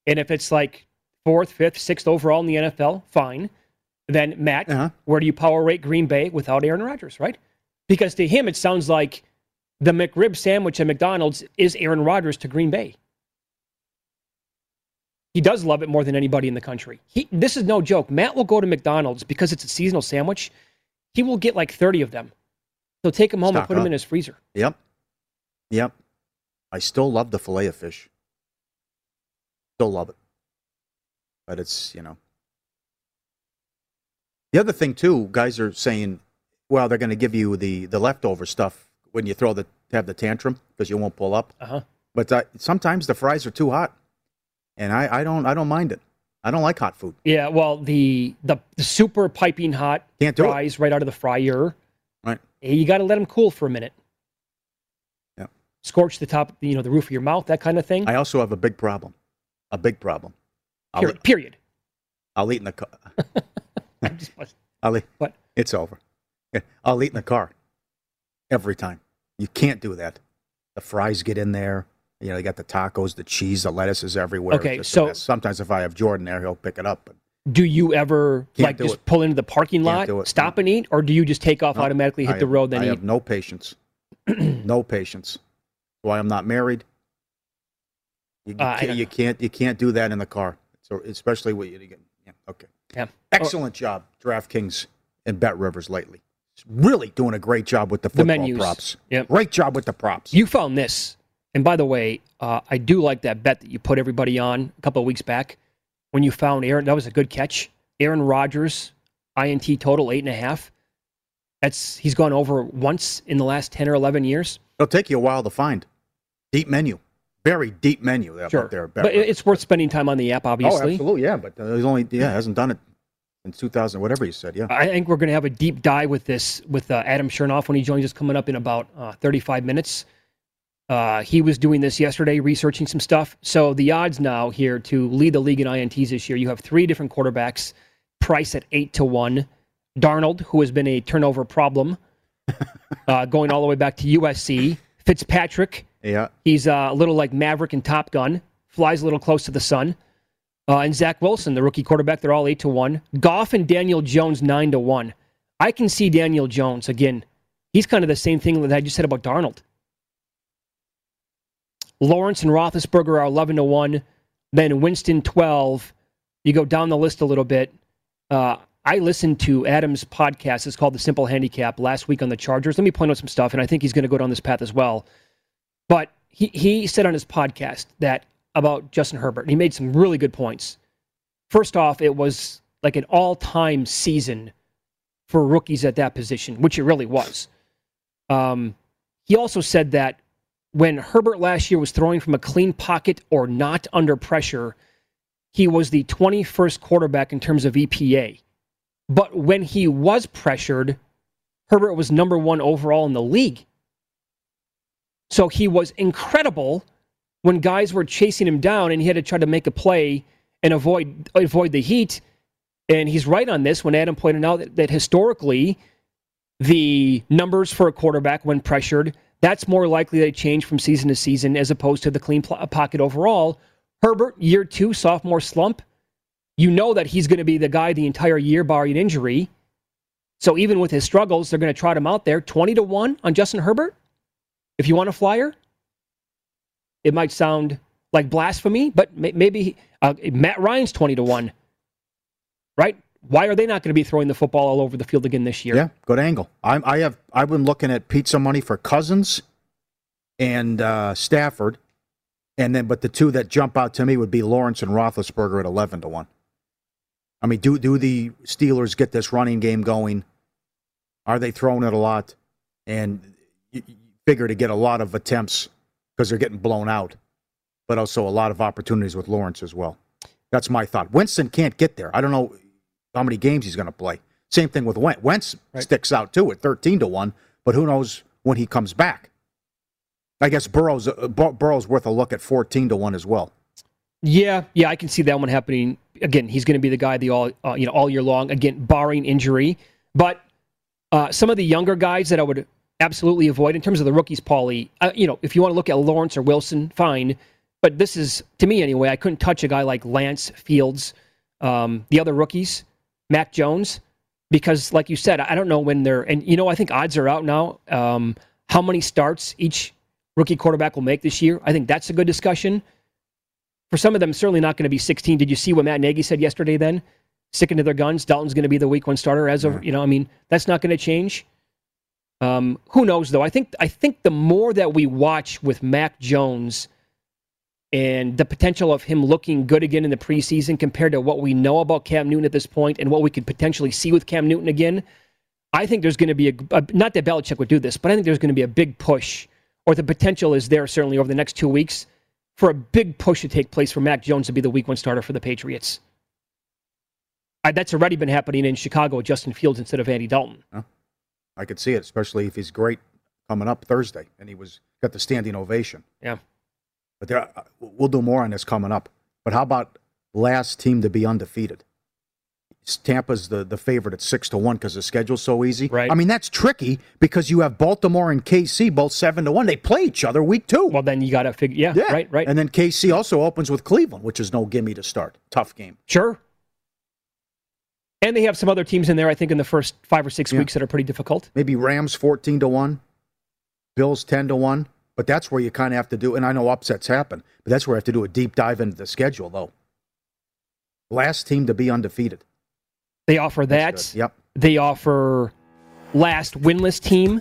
And if it's like fourth, fifth, sixth overall in the N F L, fine. Then, Matt, uh-huh. where do you power rate Green Bay without Aaron Rodgers, right? Because to him, it sounds like the McRib sandwich at McDonald's is Aaron Rodgers to Green Bay. He does love it more than anybody in the country. He, this is no joke. Matt will go to McDonald's because it's a seasonal sandwich. He will get like thirty of them. He'll take them home Stock and put up. them in his freezer. Yep. Yep. I still love the filet of fish. Still love it. But it's, you know. The other thing, too, guys are saying, well, they're going to give you the, the leftover stuff when you throw the have the tantrum because you won't pull up. Uh-huh. But uh, sometimes the fries are too hot, and I, I don't I don't mind it. I don't like hot food. Yeah, well, the the, the super piping hot Can't do fries it. right out of the fryer. Right. You got to let them cool for a minute. Yeah. Scorch the top, you know, the roof of your mouth, that kind of thing. I also have a big problem, a big problem Period. I'll, period. I'll eat in the car. I'm just I'll eat. What? It's over. I'll eat in the car every time. You can't do that. The fries get in there. You know, they got the tacos, the cheese, the lettuce is everywhere. Okay, so sometimes if I have Jordan there, he'll pick it up. But do you ever like just it. pull into the parking lot, stop no. and eat, or do you just take off no. automatically, hit I the road, have, then I eat? I have no patience. No patience. Why I'm not married? You, you, uh, can't, you can't. You can't do that in the car. So especially what you get. Yeah, okay. Yeah. Excellent oh. job, DraftKings and Bet Rivers lately. Really doing a great job with the football the props. Yep. Great job with the props. You found this. And by the way, uh, I do like that bet that you put everybody on a couple of weeks back when you found Aaron. That was a good catch. Aaron Rodgers, I N T total, eight and a half. That's, he's gone over once in the last ten or eleven years. It'll take you a while to find. Deep menu. Very deep menu up sure. there. But it's right. worth spending time on the app, obviously. Oh, absolutely, yeah. But he's only, yeah, hasn't done it in two thousand, whatever you said, yeah. I think we're going to have a deep dive with this, with uh, Adam Chernoff when he joins us coming up in about uh, thirty-five minutes. Uh, he was doing this yesterday, researching some stuff. So the odds now here to lead the league in I N Ts this year, you have three different quarterbacks, Price at eight to one. Darnold, who has been a turnover problem, uh, going all the way back to U S C. Fitzpatrick, yeah, he's uh, a little like Maverick and Top Gun, flies a little close to the sun. Uh, and Zach Wilson, the rookie quarterback, they're all eight to one. Goff and Daniel Jones, nine to one. I can see Daniel Jones, again, he's kind of the same thing that I just said about Darnold. Lawrence and Roethlisberger are eleven to one. Then Winston, twelve. You go down the list a little bit. Uh, I listened to Adam's podcast. It's called The Simple Handicap last week on the Chargers. Let me point out some stuff, and I think he's going to go down this path as well. But he, he said on his podcast that about Justin Herbert, and he made some really good points. First off, it was like an all-time season for rookies at that position, which it really was. Um, he also said that when Herbert last year was throwing from a clean pocket or not under pressure, he was the twenty-first quarterback in terms of E P A. But when he was pressured, Herbert was number one overall in the league. So he was incredible when guys were chasing him down and he had to try to make a play and avoid avoid the heat. And he's right on this when Adam pointed out that, that historically, the numbers for a quarterback when pressured, that's more likely they change from season to season as opposed to the clean pl- pocket overall. Herbert, year two, sophomore slump. You know that he's going to be the guy the entire year barring injury. So even with his struggles, they're going to trot him out there. twenty to one on Justin Herbert? If you want a flyer? It might sound like blasphemy, but maybe uh, Matt Ryan's twenty to one. Right? Why are they not going to be throwing the football all over the field again this year? Yeah, good angle. I'm, I have, I've been looking at pizza money for Cousins and uh, Stafford. and then But the two that jump out to me would be Lawrence and Roethlisberger at eleven to one. I mean, do do the Steelers get this running game going? Are they throwing it a lot? And you, you figure to get a lot of attempts because they're getting blown out, but also a lot of opportunities with Lawrence as well. That's my thought. Winston can't get there. I don't know how many games he's going to play. Same thing with Wentz. Wentz right. sticks out, too, at thirteen to one, but who knows when he comes back. I guess Burrow's, uh, Burrow's worth a look at fourteen to one as well. Yeah, yeah, I can see that one happening. Again, he's going to be the guy the all uh, you know all year long. Again, barring injury, but uh, some of the younger guys that I would absolutely avoid in terms of the rookies, Paulie. Uh, you know, if you want to look at Lawrence or Wilson, fine. But this is to me anyway. I couldn't touch a guy like Lance Fields, um, the other rookies, Mac Jones, because like you said, I don't know when they're and you know I think odds are out now. Um, how many starts each rookie quarterback will make this year? I think that's a good discussion. For some of them, certainly not going to be sixteen. Did you see what Matt Nagy said yesterday then? Sticking to their guns. Dalton's going to be the week one starter as of, you know, I mean, that's not going to change. Um, who knows, though? I think I think the more that we watch with Mac Jones and the potential of him looking good again in the preseason compared to what we know about Cam Newton at this point and what we could potentially see with Cam Newton again, I think there's going to be a, a not that Belichick would do this, but I think there's going to be a big push, or the potential is there certainly over the next two weeks, for a big push to take place for Mac Jones to be the week one starter for the Patriots. I, that's already been happening in Chicago with Justin Fields instead of Andy Dalton. Huh? I could see it, especially if he's great coming up Thursday, and he was got the standing ovation. Yeah. But there, we'll do more on this coming up. But how about last team to be undefeated. Tampa's the, the favorite at six to one because the schedule's so easy. Right. I mean, that's tricky because you have Baltimore and K C both seven to one. They play each other week two. Well, then you got to figure, yeah, yeah, right, right. And then K C also opens with Cleveland, which is no gimme to start. Tough game. Sure. And they have some other teams in there, I think, in the first five or six yeah. weeks that are pretty difficult. Maybe Rams fourteen to one, Bills ten to one, but that's where you kind of have to do, and I know upsets happen, but that's where I have to do a deep dive into the schedule, though. Last team to be undefeated. They offer that. Yep. They offer last winless team.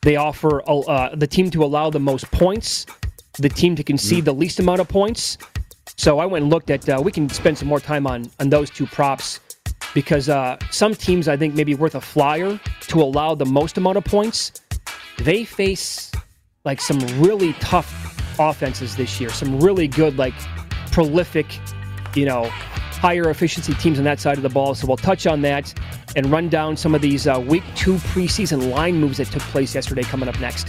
They offer uh, the team to allow the most points, the team to concede mm. the least amount of points. So I went and looked at, uh, we can spend some more time on, on those two props because uh, some teams I think may be worth a flyer to allow the most amount of points. They face like some really tough offenses this year, some really good, like prolific, you know, higher efficiency teams on that side of the ball. So we'll touch on that and run down some of these uh, week two preseason line moves that took place yesterday coming up next.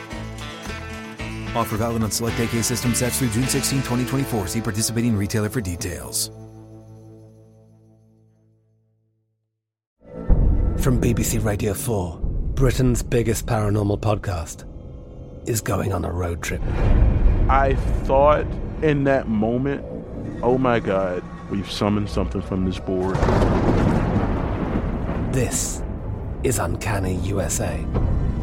Offer valid on select A K system sets through June sixteenth, twenty twenty-four. See participating retailer for details. From B B C Radio four, Britain's biggest paranormal podcast is going on a road trip. I thought in that moment, oh my God, we've summoned something from this board. This is Uncanny U S A.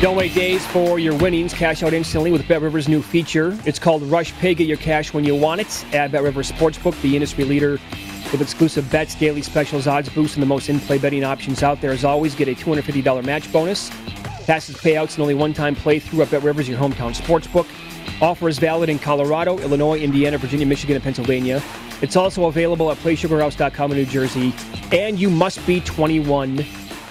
Don't wait days for your winnings. Cash out instantly with BetRivers' new feature. It's called Rush Pay. Get your cash when you want it at BetRivers Sportsbook, the industry leader with exclusive bets, daily specials, odds boosts, and the most in-play betting options out there. As always, get a two hundred fifty dollars match bonus. Fastest payouts and only one-time playthrough at BetRivers, your hometown sportsbook. Offer is valid in Colorado, Illinois, Indiana, Virginia, Michigan, and Pennsylvania. It's also available at play sugar house dot com in New Jersey. And you must be twenty-one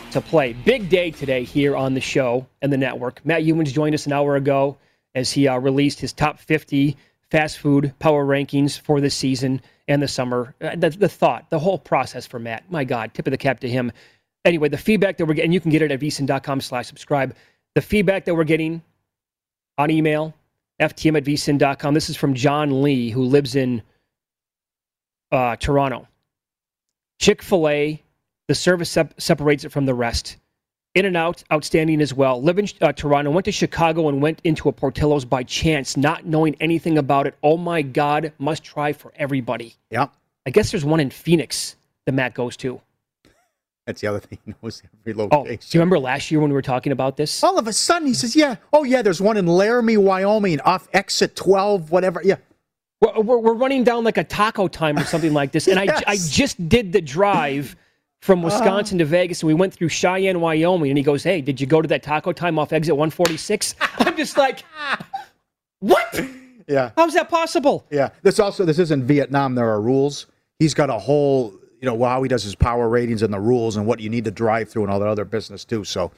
to play. Big day today here on the show and the network. Matt Youmans joined us an hour ago as he uh, released his top fifty fast food power rankings for the season and the summer. The, the thought, the whole process for Matt, my God, tip of the cap to him. Anyway, the feedback that we're getting, you can get it at vsin.com slash subscribe. The feedback that we're getting on email, ftm at vsin.com. This is from John Lee, who lives in uh, Toronto. Chick-fil-A, the service sep- separates it from the rest. In-N-Out, outstanding as well. Live in uh, Toronto, went to Chicago and went into a Portillo's by chance, not knowing anything about it. Oh my God, must try for everybody. Yeah. I guess there's one in Phoenix that Matt goes to. That's the other thing. He knows every location. Oh, do you remember last year when we were talking about this? All of a sudden, he says, yeah, oh yeah, there's one in Laramie, Wyoming, off exit twelve, whatever, yeah. We're, we're, we're running down like a Taco Time or something like this, and yes. I, I just did the drive from Wisconsin uh, to Vegas, and we went through Cheyenne, Wyoming, and he goes, hey, did you go to that Taco Time off exit one forty-six? I'm just like, what? Yeah. How's that possible? Yeah. This also, this isn't Vietnam. There are rules. He's got a whole, you know, how he does his power ratings and the rules and what you need to drive through and all that other business, too. So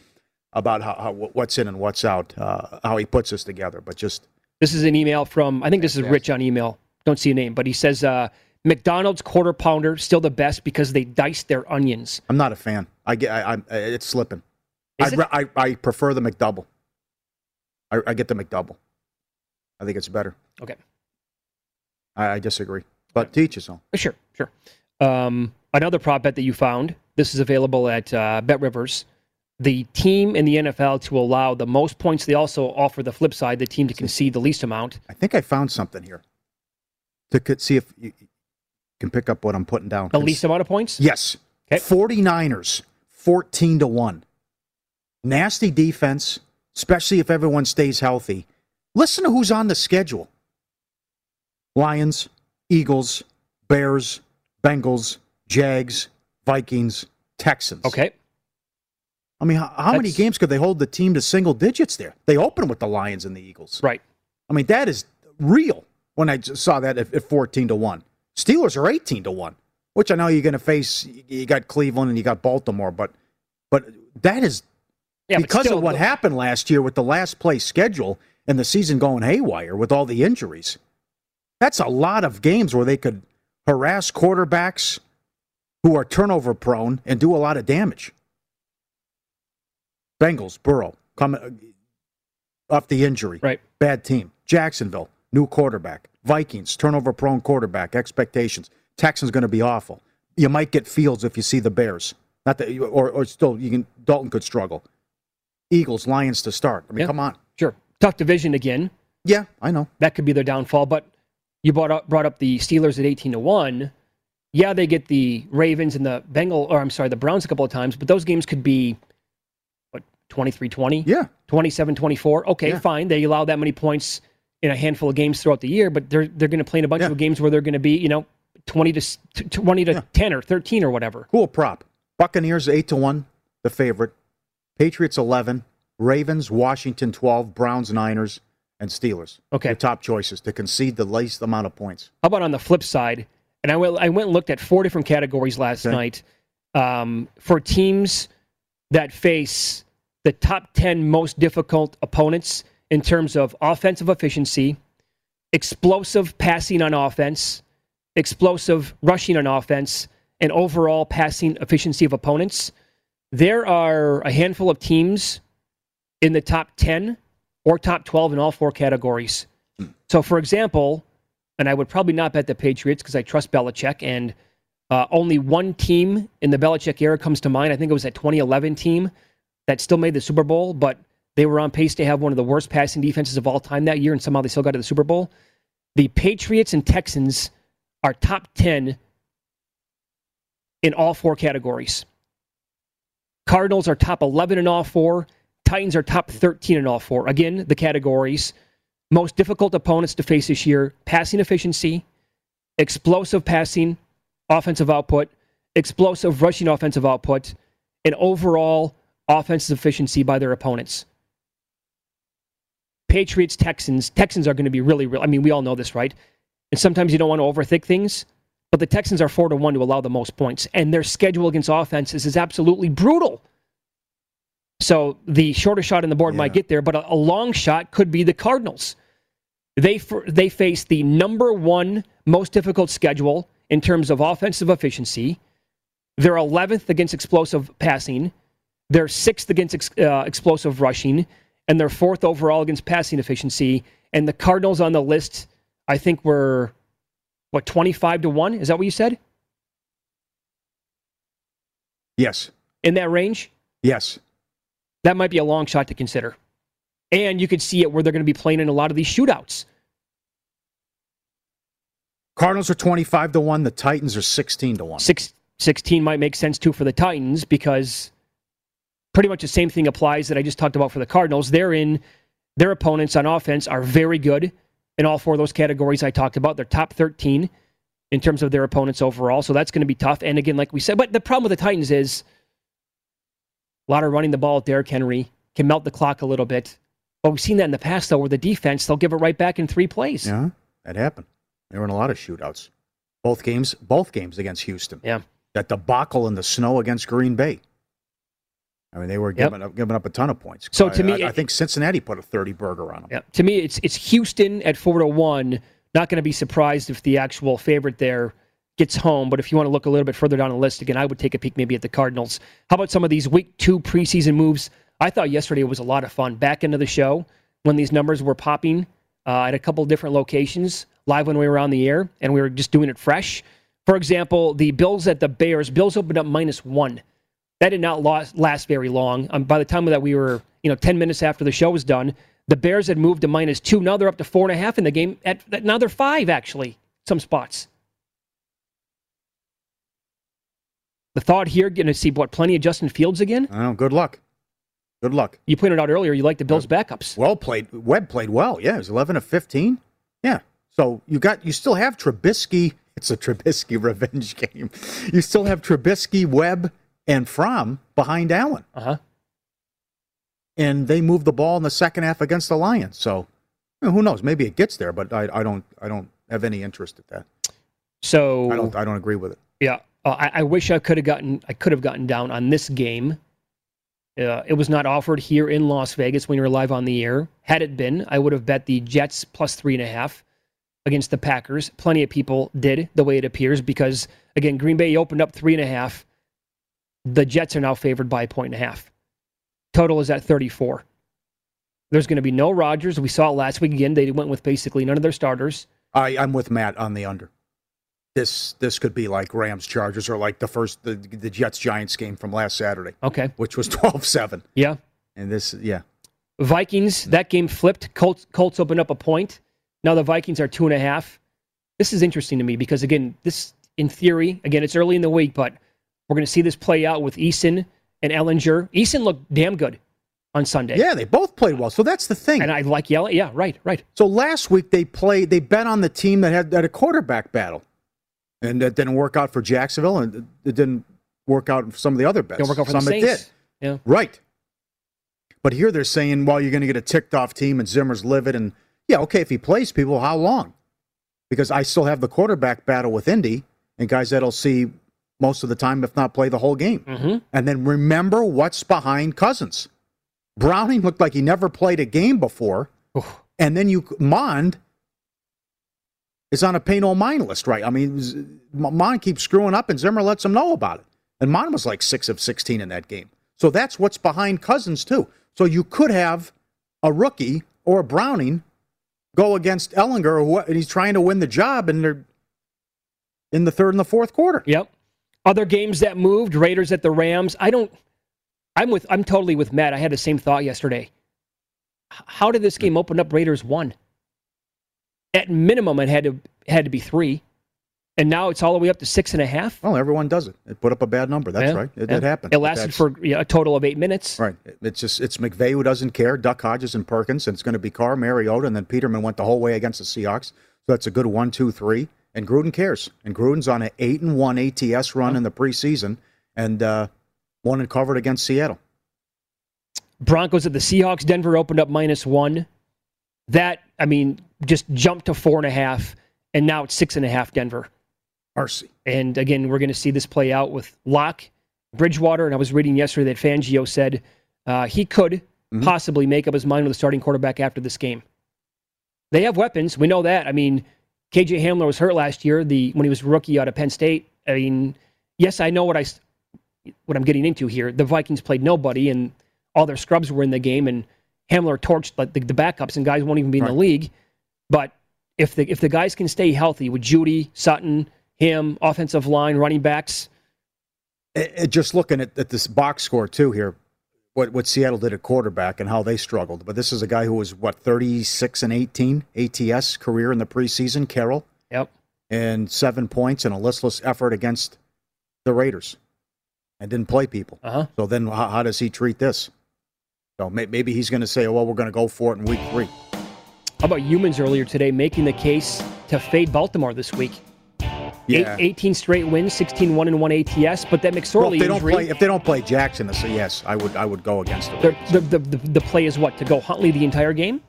about how, how what's in and what's out, uh, how he puts this together. But just. This is an email from, I think this is Rich on email. Don't see a name, but he says, uh, McDonald's quarter pounder still the best because they dice their onions. I'm not a fan. I get I, I it's slipping. Is it? I, I I prefer the McDouble. I, I get the McDouble. I think it's better. Okay. I, I disagree, but to each his own. Sure, sure. Um, another prop bet that you found. This is available at uh, BetRivers. The team in the N F L to allow the most points. They also offer the flip side, the team to concede the least amount. I think I found something here. To see if. You, can pick up what I'm putting down. The least amount of points? Yes. Okay. forty-niners, fourteen to one. Nasty defense, especially if everyone stays healthy. Listen to who's on the schedule. Lions, Eagles, Bears, Bengals, Jags, Vikings, Texans. Okay. I mean, how, how many games could they hold the team to single digits there? They open with the Lions and the Eagles. Right. I mean, that is real when I just saw that at, at fourteen to one. Steelers are eighteen to one, which I know you're going to face. You got Cleveland and you got Baltimore, but but that is yeah, because still, of what happened last year with the last place schedule and the season going haywire with all the injuries. That's a lot of games where they could harass quarterbacks who are turnover prone and do a lot of damage. Bengals, Burrow, coming off the injury. Right. Bad team. Jacksonville, new quarterback. Vikings, turnover-prone quarterback, expectations. Texans going to be awful. You might get Fields if you see the Bears. Not that, or, or still, you can. Dalton could struggle. Eagles, Lions to start. I mean, yeah. Come on. Sure. Tough division again. Yeah, I know. That could be their downfall, but you brought up, brought up the Steelers at eighteen to one. Yeah, they get the Ravens and the Bengals, or I'm sorry, the Browns a couple of times, but those games could be, what, twenty-three twenty? Yeah. twenty-seven twenty-four. Okay, yeah. Fine. They allow that many points in a handful of games throughout the year, but they're they're going to play in a bunch yeah. of games where they're going to be, you know, twenty to twenty to yeah. ten or thirteen or whatever. Cool prop. Buccaneers eight to one, the favorite. Patriots eleven, Ravens, Washington twelve, Browns, Niners, and Steelers. Okay. Your top choices to concede the least amount of points. How about on the flip side? And I went I went and looked at four different categories last okay. night um, for teams that face the top ten most difficult opponents. In terms of offensive efficiency, explosive passing on offense, explosive rushing on offense, and overall passing efficiency of opponents, there are a handful of teams in the top ten or top twelve in all four categories. So, for example, and I would probably not bet the Patriots because I trust Belichick, and uh, only one team in the Belichick era comes to mind. I think it was that twenty eleven team that still made the Super Bowl, but they were on pace to have one of the worst passing defenses of all time that year, and somehow they still got to the Super Bowl. The Patriots and Texans are top ten in all four categories. Cardinals are top eleven in all four. Titans are top thirteen in all four. Again, the categories. Most difficult opponents to face this year, passing efficiency, explosive passing, offensive output, explosive rushing offensive output, and overall offensive efficiency by their opponents. Patriots, Texans. Texans are going to be really, really... I mean, we all know this, right? And sometimes you don't want to overthink things, but the Texans are four to one to allow the most points, and their schedule against offenses is absolutely brutal. So the shorter shot in the board yeah. might get there, but a, a long shot could be the Cardinals. They f- they face the number one most difficult schedule in terms of offensive efficiency. They're eleventh against explosive passing. They're sixth against ex- uh, explosive rushing. And they're fourth overall against passing efficiency. And the Cardinals on the list, I think, were, what, twenty-five to one? Is that what you said? Yes. In that range? Yes. That might be a long shot to consider. And you could see it where they're going to be playing in a lot of these shootouts. Cardinals are twenty-five to one. The Titans are sixteen to one. Six, sixteen might make sense, too, for the Titans because pretty much the same thing applies that I just talked about for the Cardinals. They're in, their opponents on offense are very good in all four of those categories I talked about. They're top thirteen in terms of their opponents overall, so that's going to be tough. And again, like we said, but the problem with the Titans is a lot of running the ball at Derrick Henry, can melt the clock a little bit. But we've seen that in the past, though, where the defense, they'll give it right back in three plays. Yeah, that happened. There were in a lot of shootouts. Both games, both games against Houston. Yeah. That debacle in the snow against Green Bay. I mean, they were giving, yep. up, giving up a ton of points. So I, to me, I, I think Cincinnati put a thirty burger on them. Yep. To me, it's it's Houston at four to one. Not going to be surprised if the actual favorite there gets home. But if you want to look a little bit further down the list, again, I would take a peek maybe at the Cardinals. How about some of these week two preseason moves? I thought yesterday was a lot of fun. Back into the show when these numbers were popping uh, at a couple different locations live when we were on the air and we were just doing it fresh. For example, the Bills at the Bears. Bills opened up minus one. That did not last very long. Um, by the time that we were, you know, ten minutes after the show was done, the Bears had moved to minus two. Now they're up to four and a half in the game. At, at now they're five, actually, some spots. The thought here, going to see, what, plenty of Justin Fields again? Oh, good luck. Good luck. You pointed out earlier you like the Bills' backups. Well played. Webb played well. Yeah, it was eleven of fifteen. Yeah. So you got, you still have Trubisky. It's a Trubisky revenge game. You still have Trubisky, Webb, and Fromm behind Allen. Uh-huh. And they moved the ball in the second half against the Lions. So, you know, who knows? Maybe it gets there, but I, I don't I don't have any interest at that. So I don't I don't agree with it. Yeah. Uh, I, I wish I could have gotten I could have gotten down on this game. Uh, it was not offered here in Las Vegas when you were live on the air. Had it been, I would have bet the Jets plus three and a half against the Packers. Plenty of people did, the way it appears, because again, Green Bay opened up three and a half. The Jets are now favored by a point and a half. Total is at thirty-four. There's going to be no Rodgers. We saw it last week again. They went with basically none of their starters. I, I'm with Matt on the under. This this could be like Rams Chargers or like the first the, the Jets Giants game from last Saturday. Okay, which was twelve seven. Yeah, and this yeah. Vikings, that game flipped. Colts Colts opened up a point. Now the Vikings are two and a half. This is interesting to me because again, this in theory, again, it's early in the week, but we're going to see this play out with Eason and Ellinger. Eason looked damn good on Sunday. Yeah, they both played well. So that's the thing. And I like Yellen. Yeah, right, right. So last week they played. They bet on the team that had, had a quarterback battle, and that didn't work out for Jacksonville, and it didn't work out for some of the other bets. Didn't work out for some the Saints. It did. Yeah, right. But here they're saying, well, you're going to get a ticked off team, and Zimmer's livid, and yeah, okay, if he plays people, how long? Because I still have the quarterback battle with Indy, and guys that'll see most of the time, if not play the whole game. Mm-hmm. And then remember what's behind Cousins. Browning looked like he never played a game before. Oof. And then you Mond is on a Payno-Mine list, right? I mean, Mond keeps screwing up, and Zimmer lets him know about it. And Mond was like six of sixteen in that game. So that's what's behind Cousins, too. So you could have a rookie or a Browning go against Ellinger, who, and he's trying to win the job, and they're in the third and the fourth quarter. Yep. Other games that moved, Raiders at the Rams. I don't, I'm with, I'm totally with Matt. I had the same thought yesterday. How did this game open up Raiders one? At minimum, it had to, had to be three. And now it's all the way up to six and a half. Well, everyone does it. It put up a bad number. That's yeah, right. It, yeah. it happened. It lasted for yeah, a total of eight minutes. Right. It's just, it's McVay who doesn't care, Duck Hodges and Perkins, and it's going to be Carr, Mariota, and then Peterman went the whole way against the Seahawks. So that's a good one, two, three. And Gruden cares. And Gruden's on an eight and one A T S run in the preseason, and uh, won and covered against Seattle. Broncos at the Seahawks. Denver opened up minus one. That I mean, just jumped to four and a half, and now it's six and a half. Denver. Mercy. And again, we're going to see this play out with Locke, Bridgewater, and I was reading yesterday that Fangio said Uh, he could mm-hmm. possibly make up his mind with a starting quarterback after this game. They have weapons. We know that. I mean, K J Hamler was hurt last year the when he was rookie out of Penn State. I mean, yes, I know what, I, what I'm getting into here. The Vikings played nobody, and all their scrubs were in the game, and Hamler torched like the, the backups, and guys won't even be in right. the league. But if the if the guys can stay healthy with Judy, Sutton, him, offensive line, running backs. It, it, just looking at, at this box score, too, here, what what Seattle did at quarterback and how they struggled. But this is a guy who was, what, thirty-six and eighteen A T S career in the preseason, Carroll. Yep. And seven points and a listless effort against the Raiders and didn't play people. Uh-huh. So then how, how does he treat this? So maybe he's going to say, oh, well, we're going to go for it in week three. How about Youmans earlier today making the case to fade Baltimore this week? Yeah. Eight, eighteen straight wins, sixteen one and one A T S, but that McSorley well, if they don't injury, play, if they don't play Jackson, so yes, I would I would go against it. The, the, the, the play is what? To go Huntley the entire game?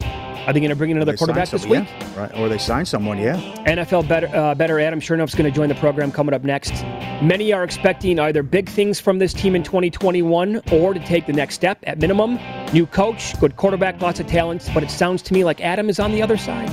Are they going to bring in another quarterback this week? Yeah, right. Or they sign someone, yeah. N F L better, uh, better Adam Chernoff's going to join the program coming up next. Many are expecting either big things from this team in twenty twenty-one or to take the next step at minimum. New coach, good quarterback, lots of talents, but it sounds to me like Adam is on the other side.